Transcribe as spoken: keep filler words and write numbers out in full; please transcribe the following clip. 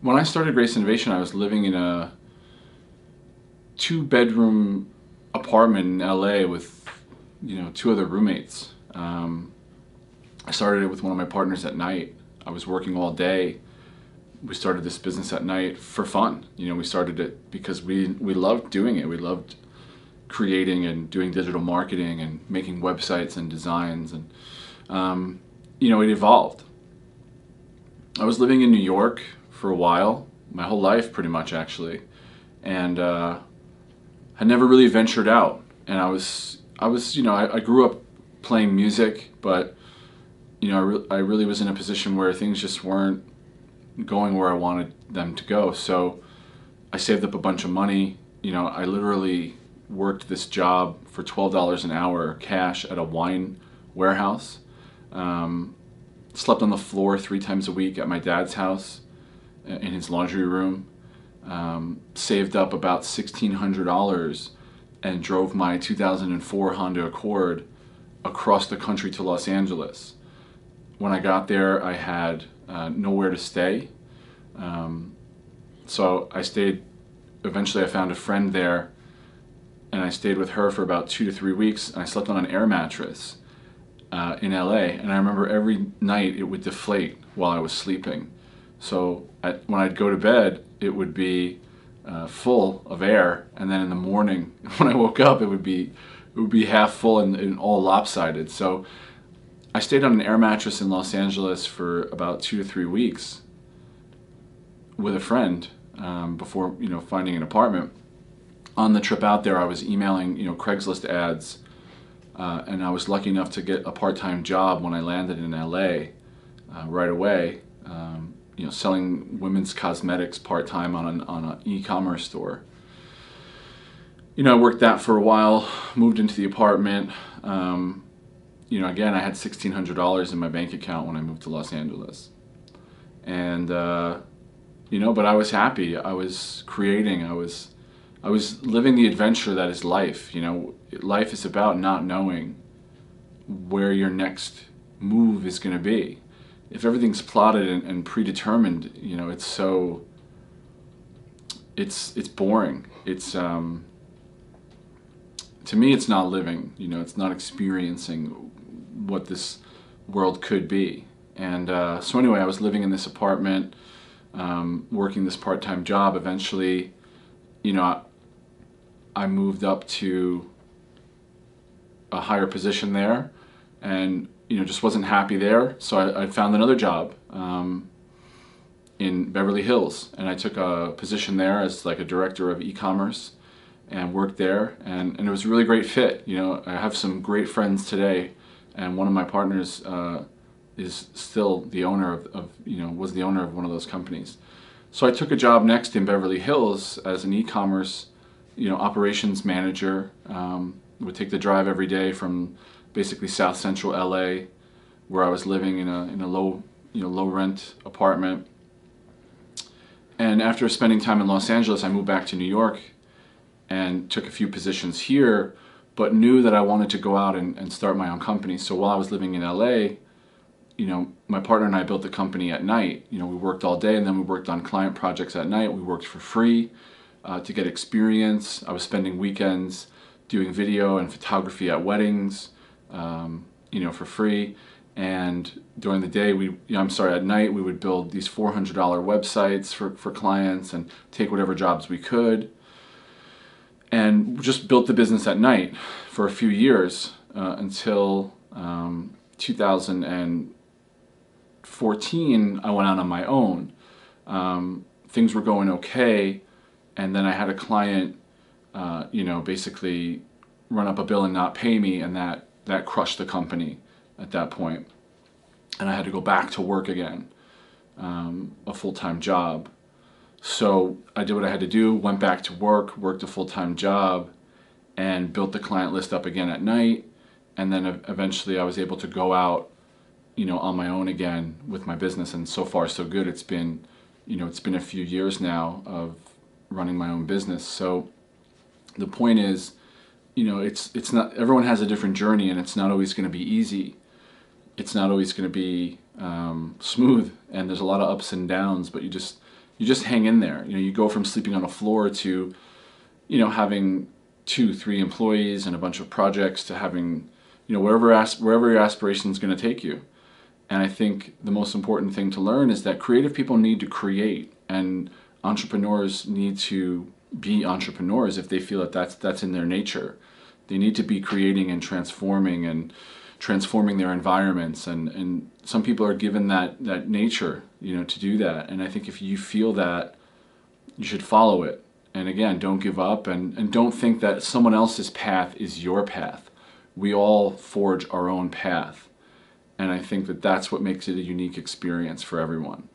When I started Grace Innovation, I was living in a two-bedroom apartment in L A with, you know, two other roommates. Um, I started it with one of my partners at night. I was working all day. We started this business at night for fun. You know, we started it because we, we loved doing it. We loved creating and doing digital marketing and making websites and designs, and um, you know, it evolved. I was living in New York for a while, my whole life pretty much actually, and uh, I never really ventured out. And I was, I was, you know, I, I grew up playing music, but you know, I, re I really was in a position where things just weren't going where I wanted them to go. So I saved up a bunch of money. You know, I literally worked this job for twelve dollars an hour cash at a wine warehouse. Um, slept on the floor three times a week at my dad's house in his laundry room. Um, saved up about sixteen hundred dollars and drove my two thousand four Honda Accord across the country to Los Angeles. When I got there, I had uh, nowhere to stay. Um, so I stayed, eventually I found a friend there, and I stayed with her for about two to three weeks, and I slept on an air mattress uh, in L A, and I remember every night it would deflate while I was sleeping. So I, when I'd go to bed, it would be uh, full of air, and then in the morning when I woke up, it would be, it would be half full and, and all lopsided. So I stayed on an air mattress in Los Angeles for about two to three weeks with a friend um, before, you know, finding an apartment. On the trip out there, I was emailing, you know, Craigslist ads, uh, and I was lucky enough to get a part-time job when I landed in L A uh, right away, um, you know, selling women's cosmetics part-time on an on an e-commerce store. You know, I worked that for a while, moved into the apartment. Um, you know, again, I had sixteen hundred dollars in my bank account when I moved to Los Angeles. And, uh, you know, but I was happy. I was creating. I was... I was living the adventure that is life. You know, life is about not knowing where your next move is going to be. If everything's plotted and, and predetermined, you know, it's so, it's, it's boring. It's, um, to me, it's not living, you know, it's not experiencing what this world could be. And uh, so anyway, I was living in this apartment, um, working this part-time job. Eventually, you know, I, I moved up to a higher position there, and you know, just wasn't happy there. So I, I found another job um, in Beverly Hills, and I took a position there as like a director of e-commerce, and worked there. And, and it was a really great fit. You know, I have some great friends today, and one of my partners uh, is still the owner of, of you know was the owner of one of those companies. So I took a job next in Beverly Hills as an e-commerce you know, operations manager. Um, would take the drive every day from basically South Central L A, where I was living in a, in a low, you know, low rent apartment. And after spending time in Los Angeles, I moved back to New York and took a few positions here, but knew that I wanted to go out and, and start my own company. So while I was living in L A, you know, my partner and I built the company at night. You know, we worked all day, and then we worked on client projects at night. We worked for free uh, to get experience. I was spending weekends doing video and photography at weddings, um, you know, for free. And during the day, we, you know, I'm sorry, at night, we would build these four hundred dollar websites for, for clients and take whatever jobs we could. And just built the business at night for a few years uh, until um, two thousand fourteen, I went out on my own. Um, things were going okay, and then I had a client, uh, you know, basically run up a bill and not pay me, and that that crushed the company at that point. And I had to go back to work again, um, a full-time job. So I did what I had to do, went back to work, worked a full-time job, and built the client list up again at night. And then eventually I was able to go out, you know, on my own again with my business, and so far so good. It's been, you know, it's been a few years now of running my own business. So the point is, you know, it's it's not, everyone has a different journey, and it's not always going to be easy. It's not always going to be um, smooth, and there's a lot of ups and downs. But you just you just hang in there. You know, you go from sleeping on a floor to, you know, having two, three employees and a bunch of projects to having, you know, wherever as wherever your aspiration is going to take you. And I think the most important thing to learn is that creative people need to create, and entrepreneurs need to be entrepreneurs if they feel that that's that's in their nature. They need to be creating and transforming and transforming their environments, and and some people are given that that nature, you know, to do that. And I think if you feel that, you should follow it. And again, don't give up, and and don't think that someone else's path is your path. We all forge our own path. And I think that that's what makes it a unique experience for everyone.